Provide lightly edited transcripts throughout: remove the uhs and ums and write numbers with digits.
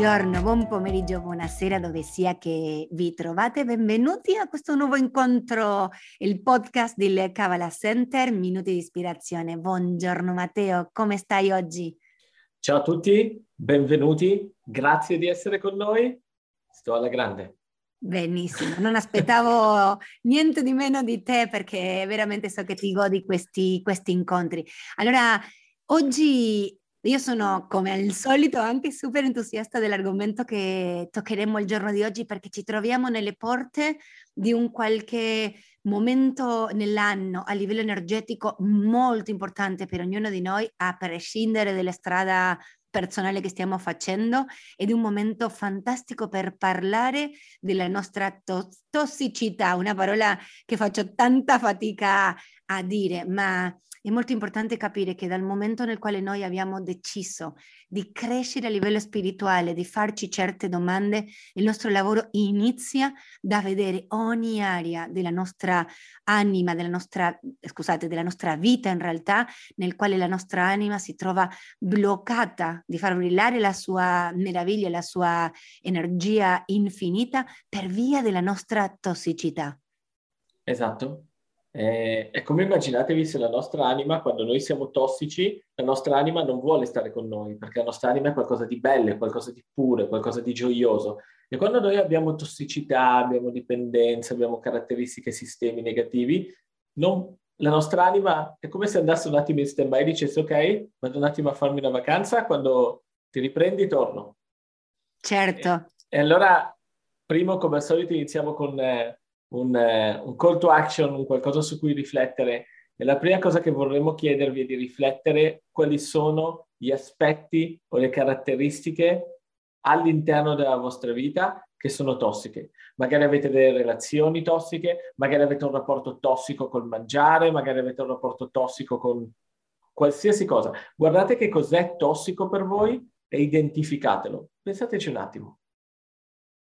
Buongiorno, buon pomeriggio, buonasera, dove sia che vi trovate. Benvenuti a questo nuovo incontro, il podcast del Kabbalah Centre, Minuti di Ispirazione. Buongiorno Matteo, come stai oggi? Ciao a tutti, benvenuti, grazie di essere con noi, sto alla grande. Benissimo, non aspettavo niente di meno di te perché veramente so che ti godi questi incontri. Allora, oggi io sono, come al solito, anche super entusiasta dell'argomento che toccheremo il giorno di oggi, perché ci troviamo nelle porte di un qualche momento nell'anno a livello energetico molto importante per ognuno di noi, a prescindere dalla strada personale che stiamo facendo, ed è un momento fantastico per parlare della nostra tossicità, una parola che faccio tanta fatica a dire, ma è molto importante capire che dal momento nel quale noi abbiamo deciso di crescere a livello spirituale, di farci certe domande, il nostro lavoro inizia da vedere ogni area della nostra anima, della nostra vita in realtà, nel quale la nostra anima si trova bloccata di far brillare la sua meraviglia, la sua energia infinita per via della nostra tossicità. Esatto. È come, immaginatevi se la nostra anima, quando noi siamo tossici, la nostra anima non vuole stare con noi, perché la nostra anima è qualcosa di bello, qualcosa di puro, qualcosa di gioioso. E quando noi abbiamo tossicità, abbiamo dipendenza, abbiamo caratteristiche, sistemi negativi, la nostra anima è come se andasse un attimo in stand-by e dicesse: ok, vado un attimo a farmi una vacanza, quando ti riprendi torno. Certo. E allora, primo, come al solito, iniziamo con un call to action, un qualcosa su cui riflettere, e la prima cosa che vorremmo chiedervi è di riflettere quali sono gli aspetti o le caratteristiche all'interno della vostra vita che sono tossiche. Magari avete delle relazioni tossiche, magari avete un rapporto tossico col mangiare, magari avete un rapporto tossico con qualsiasi cosa. Guardate che cos'è tossico per voi e identificatelo. Pensateci un attimo.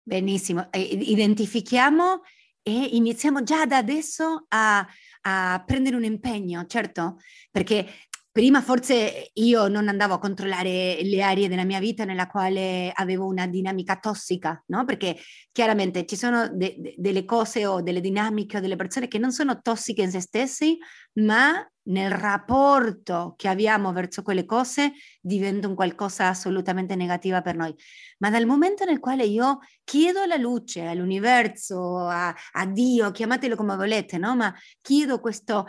Benissimo, identifichiamo e iniziamo già da adesso a prendere un impegno, certo, perché prima forse io non andavo a controllare le aree della mia vita nella quale avevo una dinamica tossica, no? Perché chiaramente ci sono delle cose o delle dinamiche o delle persone che non sono tossiche in se stessi, ma nel rapporto che abbiamo verso quelle cose diventa un qualcosa assolutamente negativa per noi. Ma dal momento nel quale io chiedo la luce all'universo, a Dio, chiamatelo come volete, no? Ma chiedo questa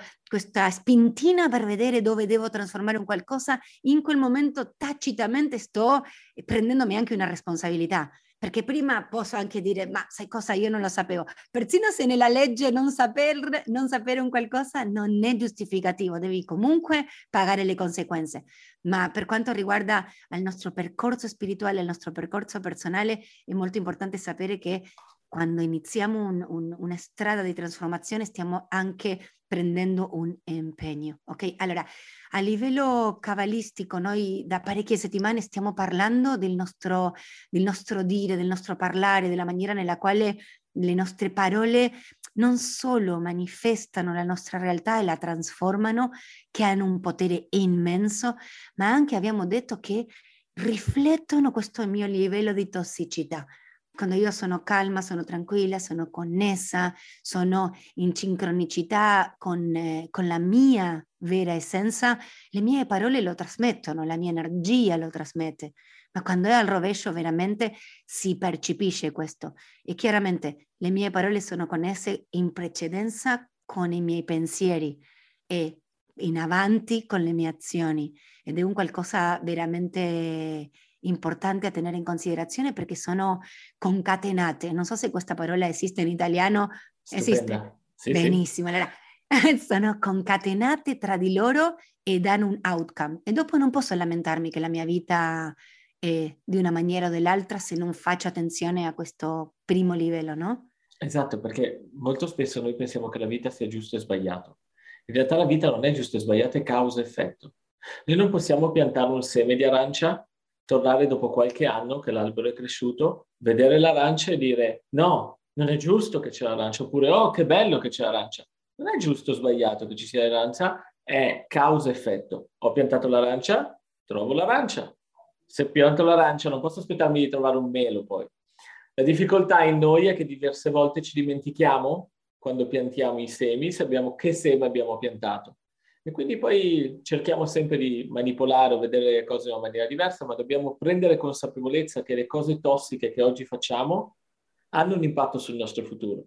spintina per vedere dove devo trasformare un qualcosa, in quel momento tacitamente sto prendendomi anche una responsabilità. Perché prima posso anche dire: ma sai cosa, io non lo sapevo. Persino se nella legge non sapere un qualcosa non è giustificativo, devi comunque pagare le conseguenze. Ma per quanto riguarda il nostro percorso spirituale, il nostro percorso personale, è molto importante sapere che quando iniziamo una strada di trasformazione stiamo anche prendendo un impegno, ok? Allora, a livello cabalistico noi da parecchie settimane stiamo parlando del nostro dire, del nostro parlare, della maniera nella quale le nostre parole non solo manifestano la nostra realtà e la trasformano, che hanno un potere immenso, ma anche abbiamo detto che riflettono questo mio livello di tossicità. Quando io sono calma, sono tranquilla, sono connessa, sono in sincronicità con la mia vera essenza, le mie parole lo trasmettono, la mia energia lo trasmette. Ma quando è al rovescio veramente si percepisce questo. E chiaramente le mie parole sono connesse in precedenza con i miei pensieri e in avanti con le mie azioni. Ed è un qualcosa veramente importante a tenere in considerazione, perché sono concatenate. Non so se questa parola esiste in italiano. Stupenda. Esiste? Sì, benissimo, sì. Allora, sono concatenate tra di loro e danno un outcome, e dopo non posso lamentarmi che la mia vita è di una maniera o dell'altra se non faccio attenzione a questo primo livello, no? Esatto, perché molto spesso noi pensiamo che la vita sia giusto e sbagliato. In realtà la vita non è giusto e sbagliato, è causa e effetto. Noi non possiamo piantare un seme di arancia, tornare dopo qualche anno che l'albero è cresciuto, vedere l'arancia e dire: no, non è giusto che c'è l'arancia, oppure: oh, che bello che c'è l'arancia. Non è giusto o sbagliato che ci sia l'arancia, è causa-effetto. Ho piantato l'arancia, trovo l'arancia. Se pianto l'arancia non posso aspettarmi di trovare un melo poi. La difficoltà in noi è che diverse volte ci dimentichiamo quando piantiamo i semi, sappiamo che seme abbiamo piantato. E quindi poi cerchiamo sempre di manipolare o vedere le cose in una maniera diversa, ma dobbiamo prendere consapevolezza che le cose tossiche che oggi facciamo hanno un impatto sul nostro futuro.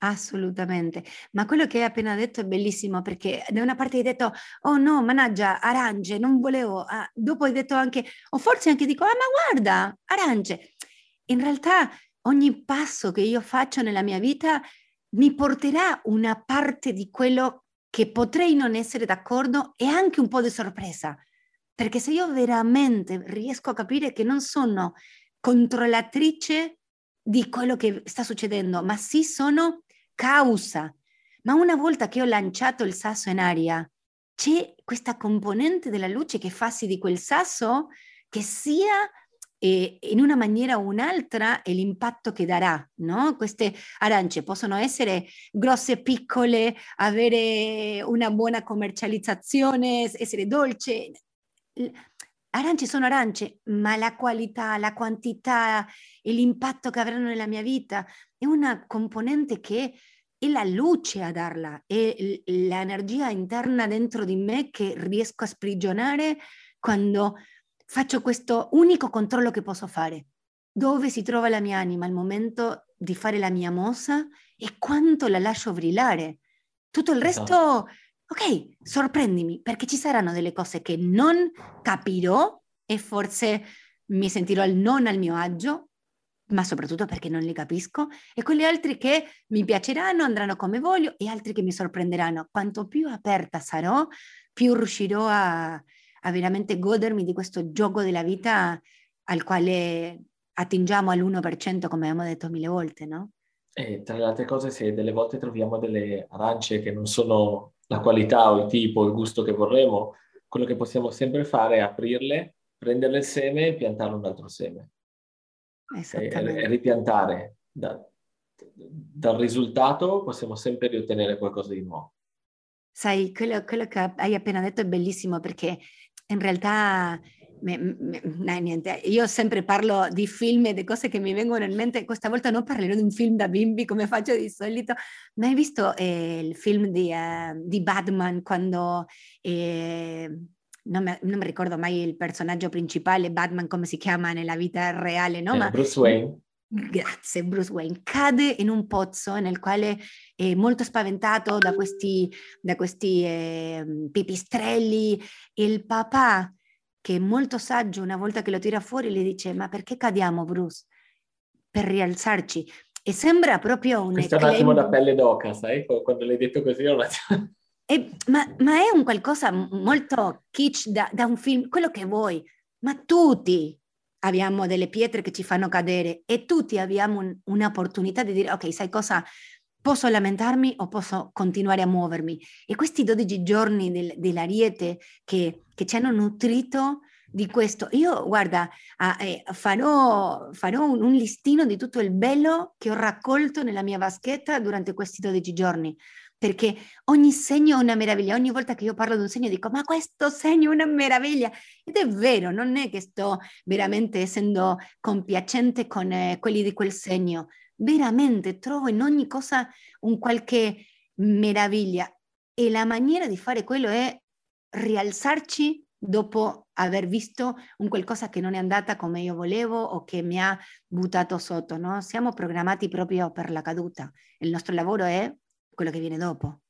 Assolutamente, ma quello che hai appena detto è bellissimo, perché da una parte hai detto oh no, mannaggia, arance, non volevo, dopo hai detto anche, o forse anche dico ah ma guarda, arance. In realtà ogni passo che io faccio nella mia vita mi porterà una parte di quello che potrei non essere d'accordo e anche un po' di sorpresa, perché se io veramente riesco a capire che non sono controllatrice di quello che sta succedendo, ma sì sono causa. Ma una volta che ho lanciato il sasso in aria, c'è questa componente della luce che fa sì di quel sasso che sia in una maniera o un'altra l'impatto che darà, no? Queste arance possono essere grosse, piccole, avere una buona commercializzazione, essere dolce. Arance sono arance, ma la qualità, la quantità e l'impatto che avranno nella mia vita è una componente che è la luce a darla, è l'energia interna dentro di me che riesco a sprigionare quando faccio questo unico controllo che posso fare. Dove si trova la mia anima al momento di fare la mia mossa e quanto la lascio brillare. Tutto il resto, ok, sorprendimi, perché ci saranno delle cose che non capirò e forse mi sentirò non al mio agio, ma soprattutto perché non le capisco, e quelle altre che mi piaceranno, andranno come voglio, e altre che mi sorprenderanno. Quanto più aperta sarò, più riuscirò a veramente godermi di questo gioco della vita al quale attingiamo all'1%, come abbiamo detto 1000 volte, no? E tra le altre cose, se delle volte troviamo delle arance che non sono la qualità o il tipo, il gusto che vorremmo, quello che possiamo sempre fare è aprirle, prendere il seme e piantare un altro seme. Esattamente. E ripiantare. Dal risultato possiamo sempre riottenere qualcosa di nuovo. Sai, quello che hai appena detto è bellissimo, perché in realtà niente, io sempre parlo di film e di cose che mi vengono in mente. Questa volta non parlerò di un film da bimbi come faccio di solito, ma hai visto il film di Batman, quando non mi ricordo mai il personaggio principale, Batman come si chiama nella vita reale, no? Ma Bruce Wayne. Grazie, Bruce Wayne cade in un pozzo nel quale è molto spaventato da questi pipistrelli, e il papà, che è molto saggio, una volta che lo tira fuori le dice: ma perché cadiamo, Bruce? Per rialzarci. E sembra proprio un... Questo è un attimo da pelle d'oca, sai? Quando l'hai detto così io... ma è un qualcosa molto kitsch da un film, quello che vuoi, ma tutti abbiamo delle pietre che ci fanno cadere e tutti abbiamo un'opportunità di dire: ok, sai cosa, posso lamentarmi o posso continuare a muovermi. E questi 12 giorni dell'Ariete che ci hanno nutrito di questo, io guarda, farò un listino di tutto il bello che ho raccolto nella mia vaschetta durante questi 12 giorni, perché ogni segno è una meraviglia. Ogni volta che io parlo di un segno dico: ma questo segno è una meraviglia, ed è vero, non è che sto veramente essendo compiacente con quelli di quel segno. Veramente trovo in ogni cosa un qualche meraviglia, e la maniera di fare quello è rialzarci dopo aver visto un qualcosa che non è andata come io volevo o che mi ha buttato sotto, no? Siamo programmati proprio per la caduta, il nostro lavoro è quello che viene dopo.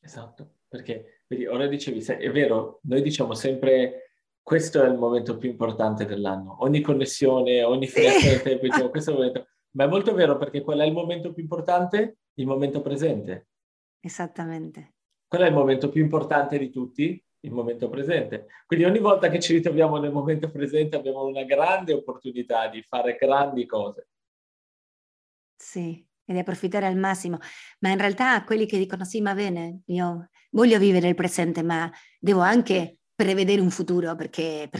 Esatto, perché vedi, ora dicevi, è vero, noi diciamo sempre questo è il momento più importante dell'anno, ogni connessione, ogni finestra del tempo, diciamo, questo è il momento, ma è molto vero, perché qual è il momento più importante? Il momento presente. Esattamente. Qual è il momento più importante di tutti? Il momento presente. Quindi ogni volta che ci ritroviamo nel momento presente abbiamo una grande opportunità di fare grandi cose. Sì. E di approfittare al massimo. Ma in realtà quelli che dicono: sì, ma bene, io voglio vivere il presente, ma devo anche prevedere un futuro, perché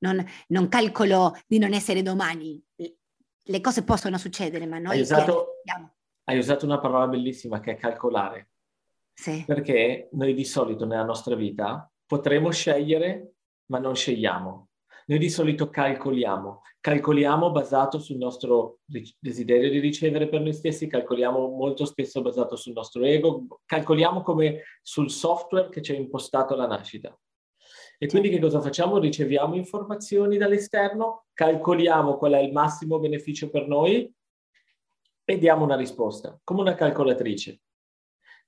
non calcolo di non essere domani. Le cose possono succedere, ma noi... Hai usato una parola bellissima, che è calcolare. Sì. Perché noi di solito nella nostra vita potremo scegliere ma non scegliamo. Noi di solito calcoliamo basato sul nostro desiderio di ricevere per noi stessi, calcoliamo molto spesso basato sul nostro ego, calcoliamo come sul software che ci ha impostato alla nascita. E quindi che cosa facciamo? Riceviamo informazioni dall'esterno, calcoliamo qual è il massimo beneficio per noi e diamo una risposta, come una calcolatrice.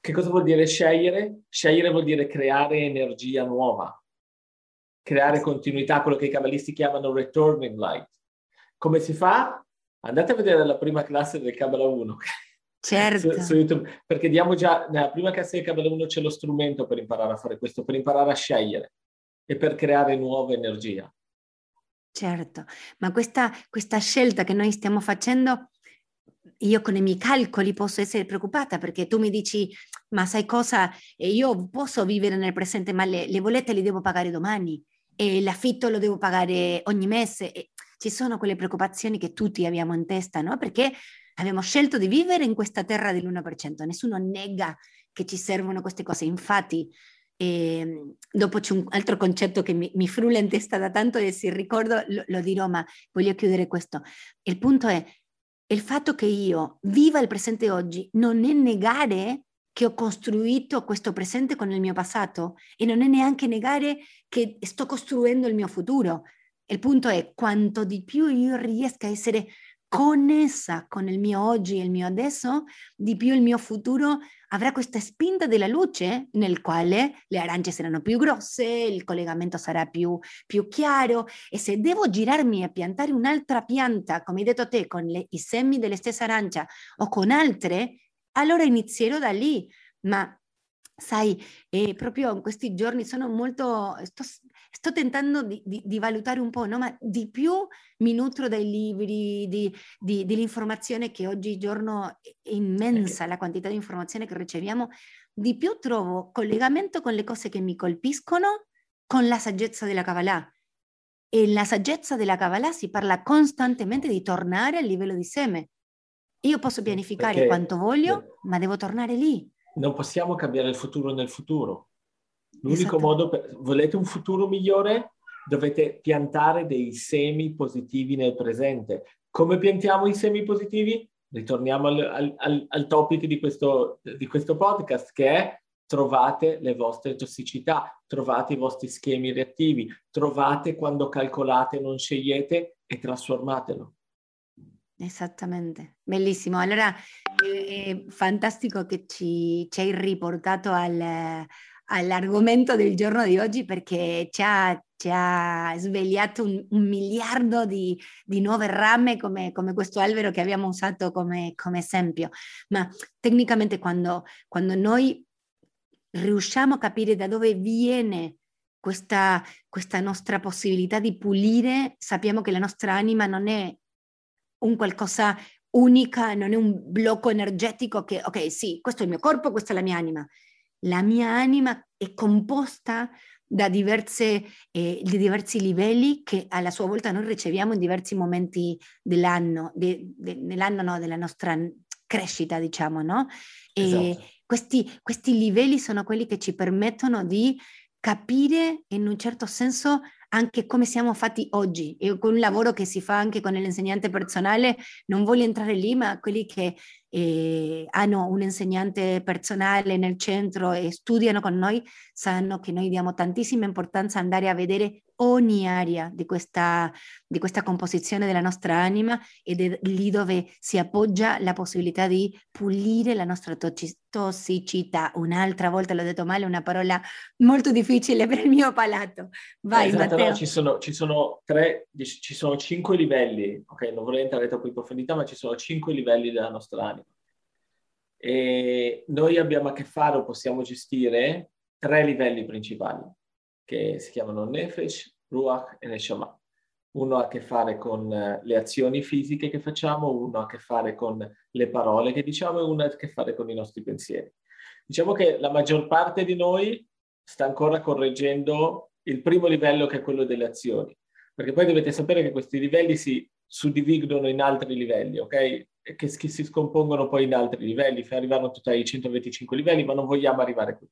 Che cosa vuol dire scegliere? Scegliere vuol dire creare energia nuova, creare continuità, quello che i cabalisti chiamano returning light. Come si fa? Andate a vedere la prima classe del Kabbalah 1. Certo. Su YouTube, perché diamo già, nella prima classe del Kabbalah 1 c'è lo strumento per imparare a fare questo, per imparare a scegliere e per creare nuova energia. Certo, ma questa scelta che noi stiamo facendo, io con i miei calcoli posso essere preoccupata, perché tu mi dici, ma sai cosa, io posso vivere nel presente, ma le bollette le devo pagare domani, e l'affitto lo devo pagare ogni mese. E ci sono quelle preoccupazioni che tutti abbiamo in testa, no? Perché abbiamo scelto di vivere in questa terra dell'1%, nessuno nega che ci servono queste cose, infatti... E dopo c'è un altro concetto che mi frulla in testa da tanto e se ricordo lo dirò, ma voglio chiudere questo. Il punto è il fatto che io viva il presente oggi non è negare che ho costruito questo presente con il mio passato e non è neanche negare che sto costruendo il mio futuro. Il punto è quanto di più io riesca a essere connessa con il mio oggi e il mio adesso, di più il mio futuro avrà questa spinta della luce nel quale le arance saranno più grosse, il collegamento sarà più chiaro, e se devo girarmi e piantare un'altra pianta, come hai detto te, con i semi delle stesse arance o con altre, allora inizierò da lì. Ma sai, proprio in questi giorni sono molto... Sto tentando di valutare un po', no? Ma di più mi nutro dai libri, dell'informazione che oggigiorno è immensa, la quantità di informazione che riceviamo, di più trovo collegamento con le cose che mi colpiscono, con la saggezza della Kabbalah. E la saggezza della Kabbalah si parla costantemente di tornare al livello di seme. Io posso pianificare quanto voglio, ma devo tornare lì. Non possiamo cambiare il futuro nel futuro. L'unico modo per... Volete un futuro migliore? Dovete piantare dei semi positivi nel presente. Come piantiamo i semi positivi? Ritorniamo al topic di questo podcast, che è: trovate le vostre tossicità, trovate i vostri schemi reattivi, trovate quando calcolate, non scegliete, e trasformatelo. Esattamente, bellissimo. Allora è fantastico che ci hai riportato all'argomento del giorno di oggi, perché ci ha svegliato un miliardo di nuove rame, come questo albero che abbiamo usato come esempio. Ma tecnicamente quando noi riusciamo a capire da dove viene questa nostra possibilità di pulire, sappiamo che la nostra anima non è un qualcosa unica, non è un blocco energetico che ok, sì, questo è il mio corpo, questa è la mia anima. La mia anima è composta da diversi livelli che alla sua volta noi riceviamo in diversi momenti dell'anno, della nostra crescita, diciamo, no? E esatto. Questi livelli sono quelli che ci permettono di capire in un certo senso anche come siamo fatti oggi. È un lavoro che si fa anche con l'insegnante personale, non voglio entrare lì, ma quelli che hanno un insegnante personale nel centro e studiano con noi sanno che noi diamo tantissima importanza a andare a vedere ogni area di questa composizione della nostra anima, ed è lì dove si appoggia la possibilità di pulire la nostra tossicità. Un'altra volta l'ho detto male, una parola molto difficile per il mio palato. Vai, esatto, Matteo. No, ci sono 5 livelli, ok? Non vorrei entrare troppo in profondità, ma ci sono 5 livelli della nostra anima. E noi abbiamo a che fare, o possiamo gestire, 3 livelli principali, che si chiamano Nefesh, Ruach e Neshama. Uno ha a che fare con le azioni fisiche che facciamo, uno ha a che fare con le parole che diciamo e uno ha a che fare con i nostri pensieri. Diciamo che la maggior parte di noi sta ancora correggendo il primo livello, che è quello delle azioni, perché poi dovete sapere che questi livelli si suddividono in altri livelli, ok? Che si scompongono poi in altri livelli, fino ad arrivare a totale di 125 livelli, ma non vogliamo arrivare qui.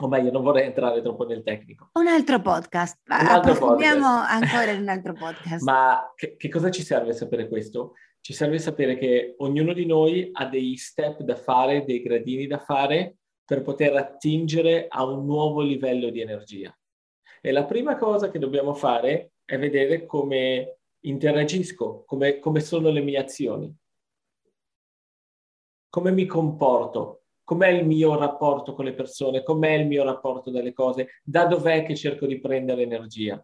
o meglio, non vorrei entrare troppo nel tecnico. Un altro podcast. Approfondiamo ancora in un altro podcast. Ma che cosa ci serve sapere questo? Ci serve sapere che ognuno di noi ha dei step da fare, dei gradini da fare per poter attingere a un nuovo livello di energia. E la prima cosa che dobbiamo fare è vedere come interagisco, come sono le mie azioni, come mi comporto, com'è il mio rapporto con le persone, com'è il mio rapporto delle cose, da dov'è che cerco di prendere energia.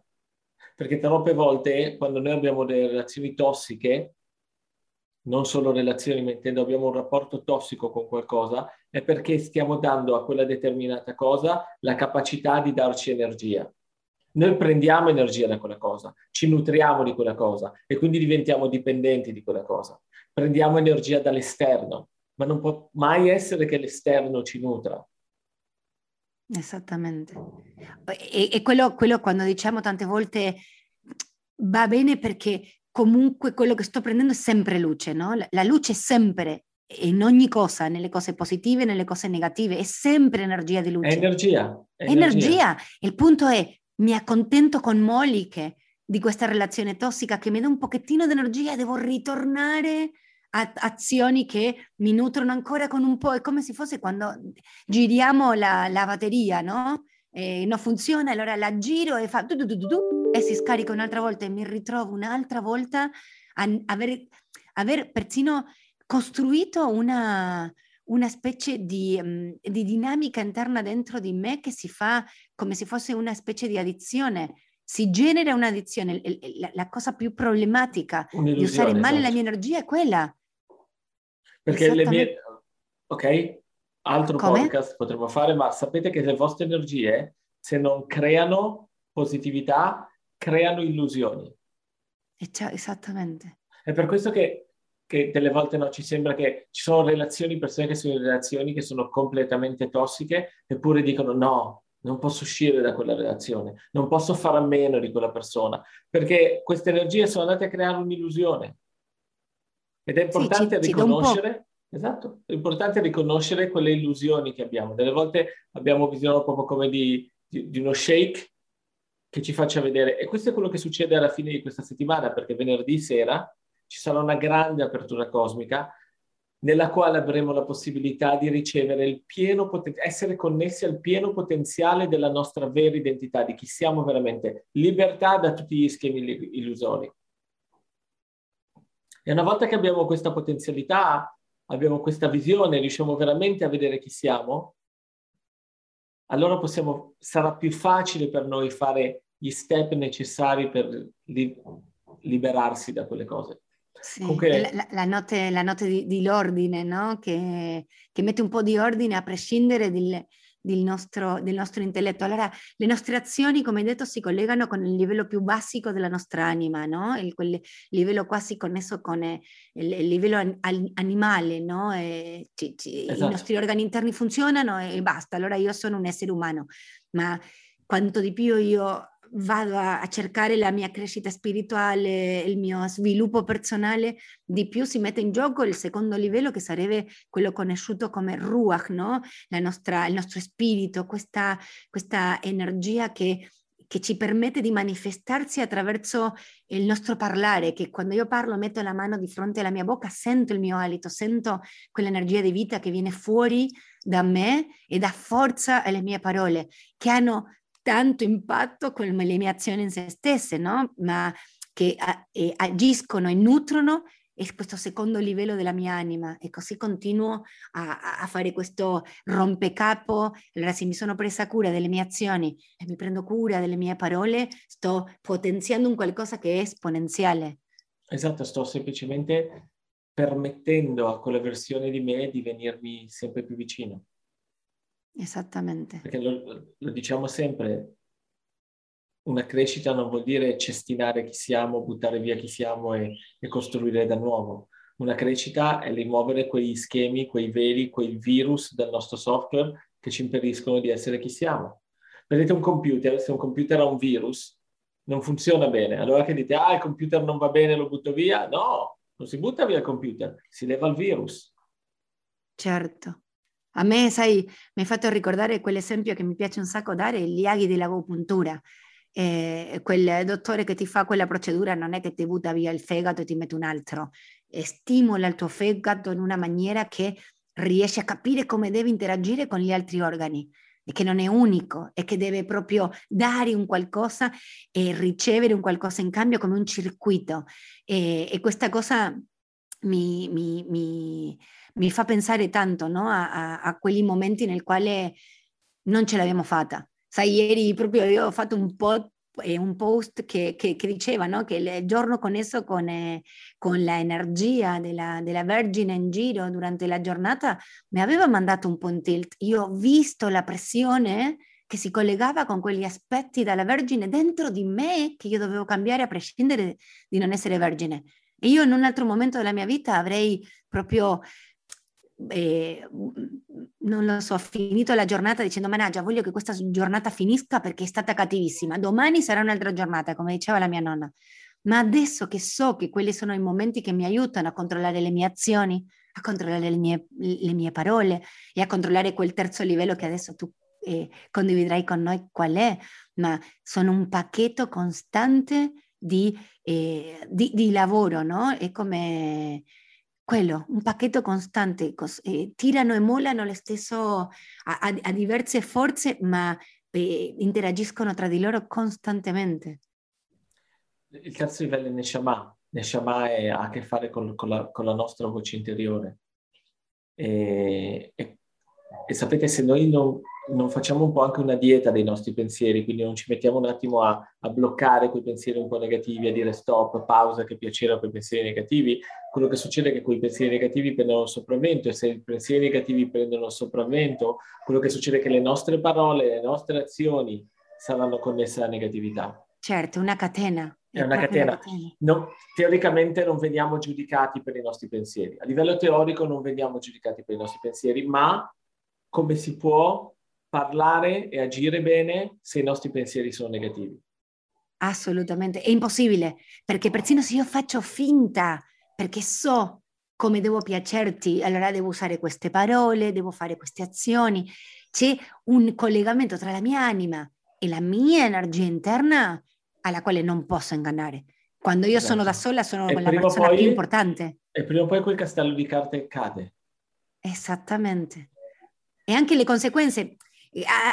Perché troppe volte, quando noi abbiamo delle relazioni tossiche, non solo relazioni, ma intendo abbiamo un rapporto tossico con qualcosa, è perché stiamo dando a quella determinata cosa la capacità di darci energia. Noi prendiamo energia da quella cosa, ci nutriamo di quella cosa e quindi diventiamo dipendenti di quella cosa. Prendiamo energia dall'esterno, ma non può mai essere che l'esterno ci nutra. Esattamente. E quello quando diciamo tante volte va bene perché comunque quello che sto prendendo è sempre luce, no? La luce è sempre, in ogni cosa, nelle cose positive, nelle cose negative, è sempre energia di luce. È energia. Il punto è, mi accontento con moliche di questa relazione tossica che mi dà un pochettino di energia e devo ritornare a azioni che mi nutrono ancora con un po'. È come se fosse quando giriamo la batteria, no? E non funziona, allora la giro e fa e si scarica un'altra volta e mi ritrovo un'altra volta a aver persino costruito una specie di dinamica interna dentro di me che si fa come se fosse una specie di addizione, si genera un'addizione. La cosa più problematica di usare male la mia energia è quella. Perché le mie... Ok, altro podcast potremmo fare, ma sapete che le vostre energie, se non creano positività, creano illusioni. Esattamente. È per questo che delle volte no, ci sembra che ci sono relazioni, persone che sono in relazioni che sono completamente tossiche, eppure dicono no, non posso uscire da quella relazione, non posso fare a meno di quella persona, perché queste energie sono andate a creare un'illusione. Ed è importante riconoscere, esatto, è importante riconoscere quelle illusioni che abbiamo. Delle volte abbiamo bisogno proprio come di uno shake che ci faccia vedere, e questo è quello che succede alla fine di questa settimana, perché venerdì sera ci sarà una grande apertura cosmica nella quale avremo la possibilità di ricevere il pieno essere connessi al pieno potenziale della nostra vera identità, di chi siamo veramente, libertà da tutti gli schemi illusori. E una volta che abbiamo questa potenzialità, abbiamo questa visione, riusciamo veramente a vedere chi siamo, allora sarà più facile per noi fare gli step necessari per liberarsi da quelle cose. Sì, comunque... la notte dell'ordine, no? Che mette un po' di ordine a prescindere del nostro intelletto. Allora, le nostre azioni, come detto, si collegano con il livello più basico della nostra anima, no? Quel livello quasi connesso con il livello animale, no? Esatto. I nostri organi interni funzionano e basta. Allora io sono un essere umano, ma quanto di più io vado a cercare la mia crescita spirituale, il mio sviluppo personale, di più si mette in gioco il secondo livello, che sarebbe quello conosciuto come Ruach, no? Il nostro spirito, questa energia che ci permette di manifestarsi attraverso il nostro parlare, che quando io parlo metto la mano di fronte alla mia bocca, sento il mio alito, sento quell'energia di vita che viene fuori da me e dà forza alle mie parole, che hanno tanto impatto con le mie azioni in se stesse, no? Ma che agiscono e nutrono questo secondo livello della mia anima, e così continuo a fare questo rompecapo. Allora, se mi sono presa cura delle mie azioni e mi prendo cura delle mie parole, sto potenziando un qualcosa che è esponenziale. Esatto, sto semplicemente permettendo a quella versione di me di venirmi sempre più vicino. Esattamente. Perché lo diciamo sempre, una crescita non vuol dire cestinare chi siamo, buttare via chi siamo e costruire da nuovo. Una crescita è rimuovere quegli schemi, quei veli, quei virus del nostro software che ci impediscono di essere chi siamo. Vedete un computer, se un computer ha un virus, non funziona bene. Allora che dite, il computer non va bene, lo butto via? No, non si butta via il computer, si leva il virus. Certo. A me, sai, mi hai fatto ricordare quell'esempio che mi piace un sacco dare, gli aghi dell'agopuntura. Quel dottore che ti fa quella procedura non è che ti butta via il fegato e ti mette un altro, stimola il tuo fegato in una maniera che riesce a capire come deve interagire con gli altri organi, e che non è unico, e che deve proprio dare un qualcosa e ricevere un qualcosa in cambio, come un circuito. E questa cosa mi fa pensare tanto, no? a quegli momenti nel quale non ce l'abbiamo fatta. Sai, ieri proprio io ho fatto un post che diceva, no? Che il giorno connesso con la energia della Vergine in giro durante la giornata mi aveva mandato un po' in tilt. Io ho visto la pressione che si collegava con quegli aspetti dalla Vergine dentro di me che io dovevo cambiare a prescindere di non essere Vergine. E io in un altro momento della mia vita avrei proprio... non lo so, finito la giornata dicendo: mannaggia, voglio che questa giornata finisca perché è stata cattivissima, domani sarà un'altra giornata, come diceva la mia nonna. Ma adesso che so che quelli sono i momenti che mi aiutano a controllare le mie azioni, a controllare le mie parole e a controllare quel terzo livello che adesso tu condividerai con noi qual è, ma sono un pacchetto costante di lavoro, no? È come... quello, un pacchetto costante, tirano e mollano lo stesso a diverse forze, ma interagiscono tra di loro costantemente. Il terzo livello è Neshama ha a che fare con la nostra voce interiore. E sapete, se noi non facciamo un po' anche una dieta dei nostri pensieri, quindi non ci mettiamo un attimo a bloccare quei pensieri un po' negativi, a dire stop, pausa, che piacere a quei pensieri negativi, quello che succede è che quei pensieri negativi prendono il sopravvento, e se i pensieri negativi prendono il sopravvento, quello che succede è che le nostre parole, le nostre azioni saranno connesse alla negatività. Certo, una catena. È una catena. No, teoricamente non veniamo giudicati per i nostri pensieri. A livello teorico non veniamo giudicati per i nostri pensieri, ma come si può parlare e agire bene se i nostri pensieri sono negativi? Assolutamente, è impossibile, perché persino se io faccio finta, perché so come devo piacerti, allora devo usare queste parole, devo fare queste azioni, c'è un collegamento tra la mia anima e la mia energia interna alla quale non posso ingannare. Quando io sono da sola sono la persona più importante. E prima o poi quel castello di carte cade. Esattamente. E anche le conseguenze...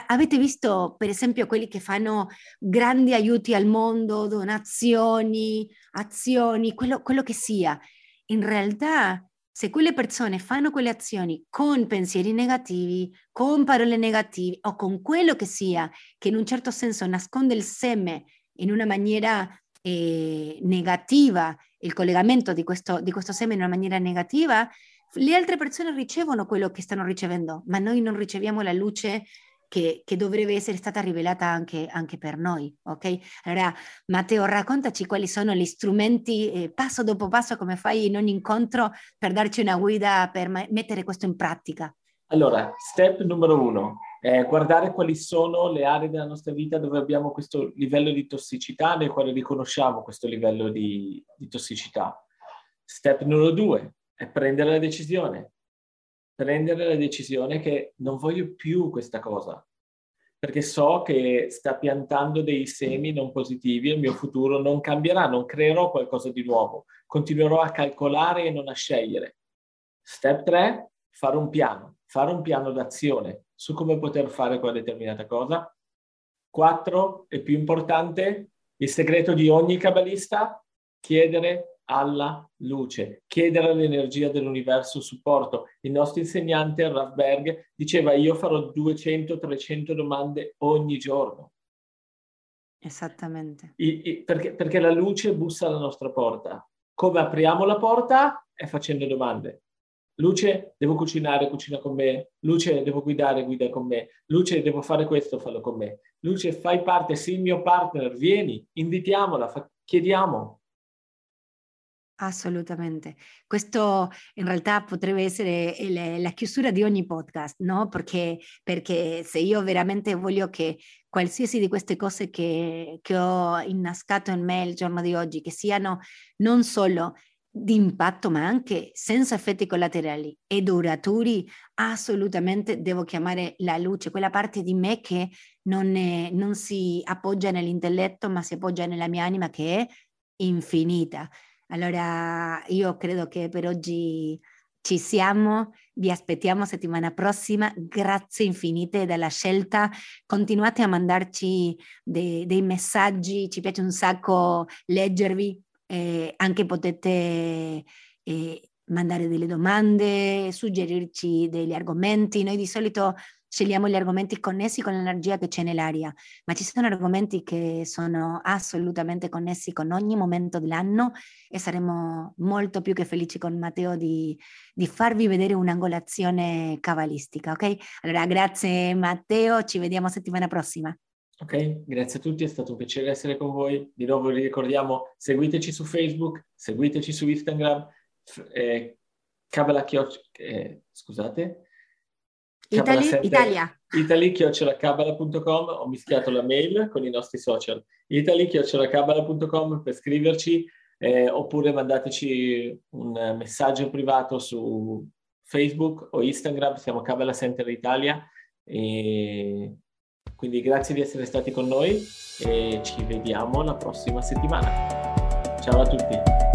Avete visto per esempio quelli che fanno grandi aiuti al mondo, donazioni, azioni, quello che sia. In realtà, se quelle persone fanno quelle azioni con pensieri negativi, con parole negative o con quello che sia, che in un certo senso nasconde il seme in una maniera negativa, il collegamento di questo seme in una maniera negativa, le altre persone ricevono quello che stanno ricevendo, ma noi non riceviamo la luce che dovrebbe essere stata rivelata anche per noi, ok? Allora, Matteo, raccontaci quali sono gli strumenti, passo dopo passo, come fai in ogni incontro, per darci una guida, per mettere questo in pratica. Allora, step numero 1, guardare quali sono le aree della nostra vita dove abbiamo questo livello di tossicità, nel quale riconosciamo questo livello di tossicità. Step numero 2, è prendere la decisione che non voglio più questa cosa, perché so che sta piantando dei semi non positivi e il mio futuro non cambierà, non creerò qualcosa di nuovo, continuerò a calcolare e non a scegliere. Step 3, fare un piano d'azione su come poter fare quella determinata cosa. 4, e più importante, il segreto di ogni kabbalista, chiedere alla luce, chiedere all'energia dell'universo supporto. Il nostro insegnante Raffberg diceva: io farò 200-300 domande ogni giorno. Esattamente. Perché la luce bussa alla nostra porta. Come apriamo la porta? È facendo domande. Luce, devo cucinare, cucina con me. Luce, devo guidare, guida con me. Luce, devo fare questo, fallo con me. Luce, fai parte, sei il mio partner, vieni, invitiamola, chiediamo. Assolutamente. Questo in realtà potrebbe essere la chiusura di ogni podcast, no? Perché se io veramente voglio che qualsiasi di queste cose che ho innascato in me il giorno di oggi, che siano non solo di impatto, ma anche senza effetti collaterali e duraturi, assolutamente devo chiamare la luce, quella parte di me che non si appoggia nell'intelletto, ma si appoggia nella mia anima che è infinita. Allora io credo che per oggi ci siamo, vi aspettiamo settimana prossima, grazie infinite della scelta, continuate a mandarci dei messaggi, ci piace un sacco leggervi, anche potete mandare delle domande, suggerirci degli argomenti, noi di solito scegliamo gli argomenti connessi con l'energia che c'è nell'aria, ma ci sono argomenti che sono assolutamente connessi con ogni momento dell'anno e saremo molto più che felici con Matteo di farvi vedere un'angolazione cabalistica, ok? Allora grazie Matteo, ci vediamo settimana prossima. Ok, grazie a tutti, è stato un piacere essere con voi, di nuovo vi ricordiamo, seguiteci su Facebook, seguiteci su Instagram, Italy@kabbalah.com, ho mischiato la mail con i nostri social, Italy@kabbalah.com per scriverci, oppure mandateci un messaggio privato su Facebook o Instagram, siamo Kabbalah Centre Italia, e quindi grazie di essere stati con noi e ci vediamo la prossima settimana. Ciao a tutti!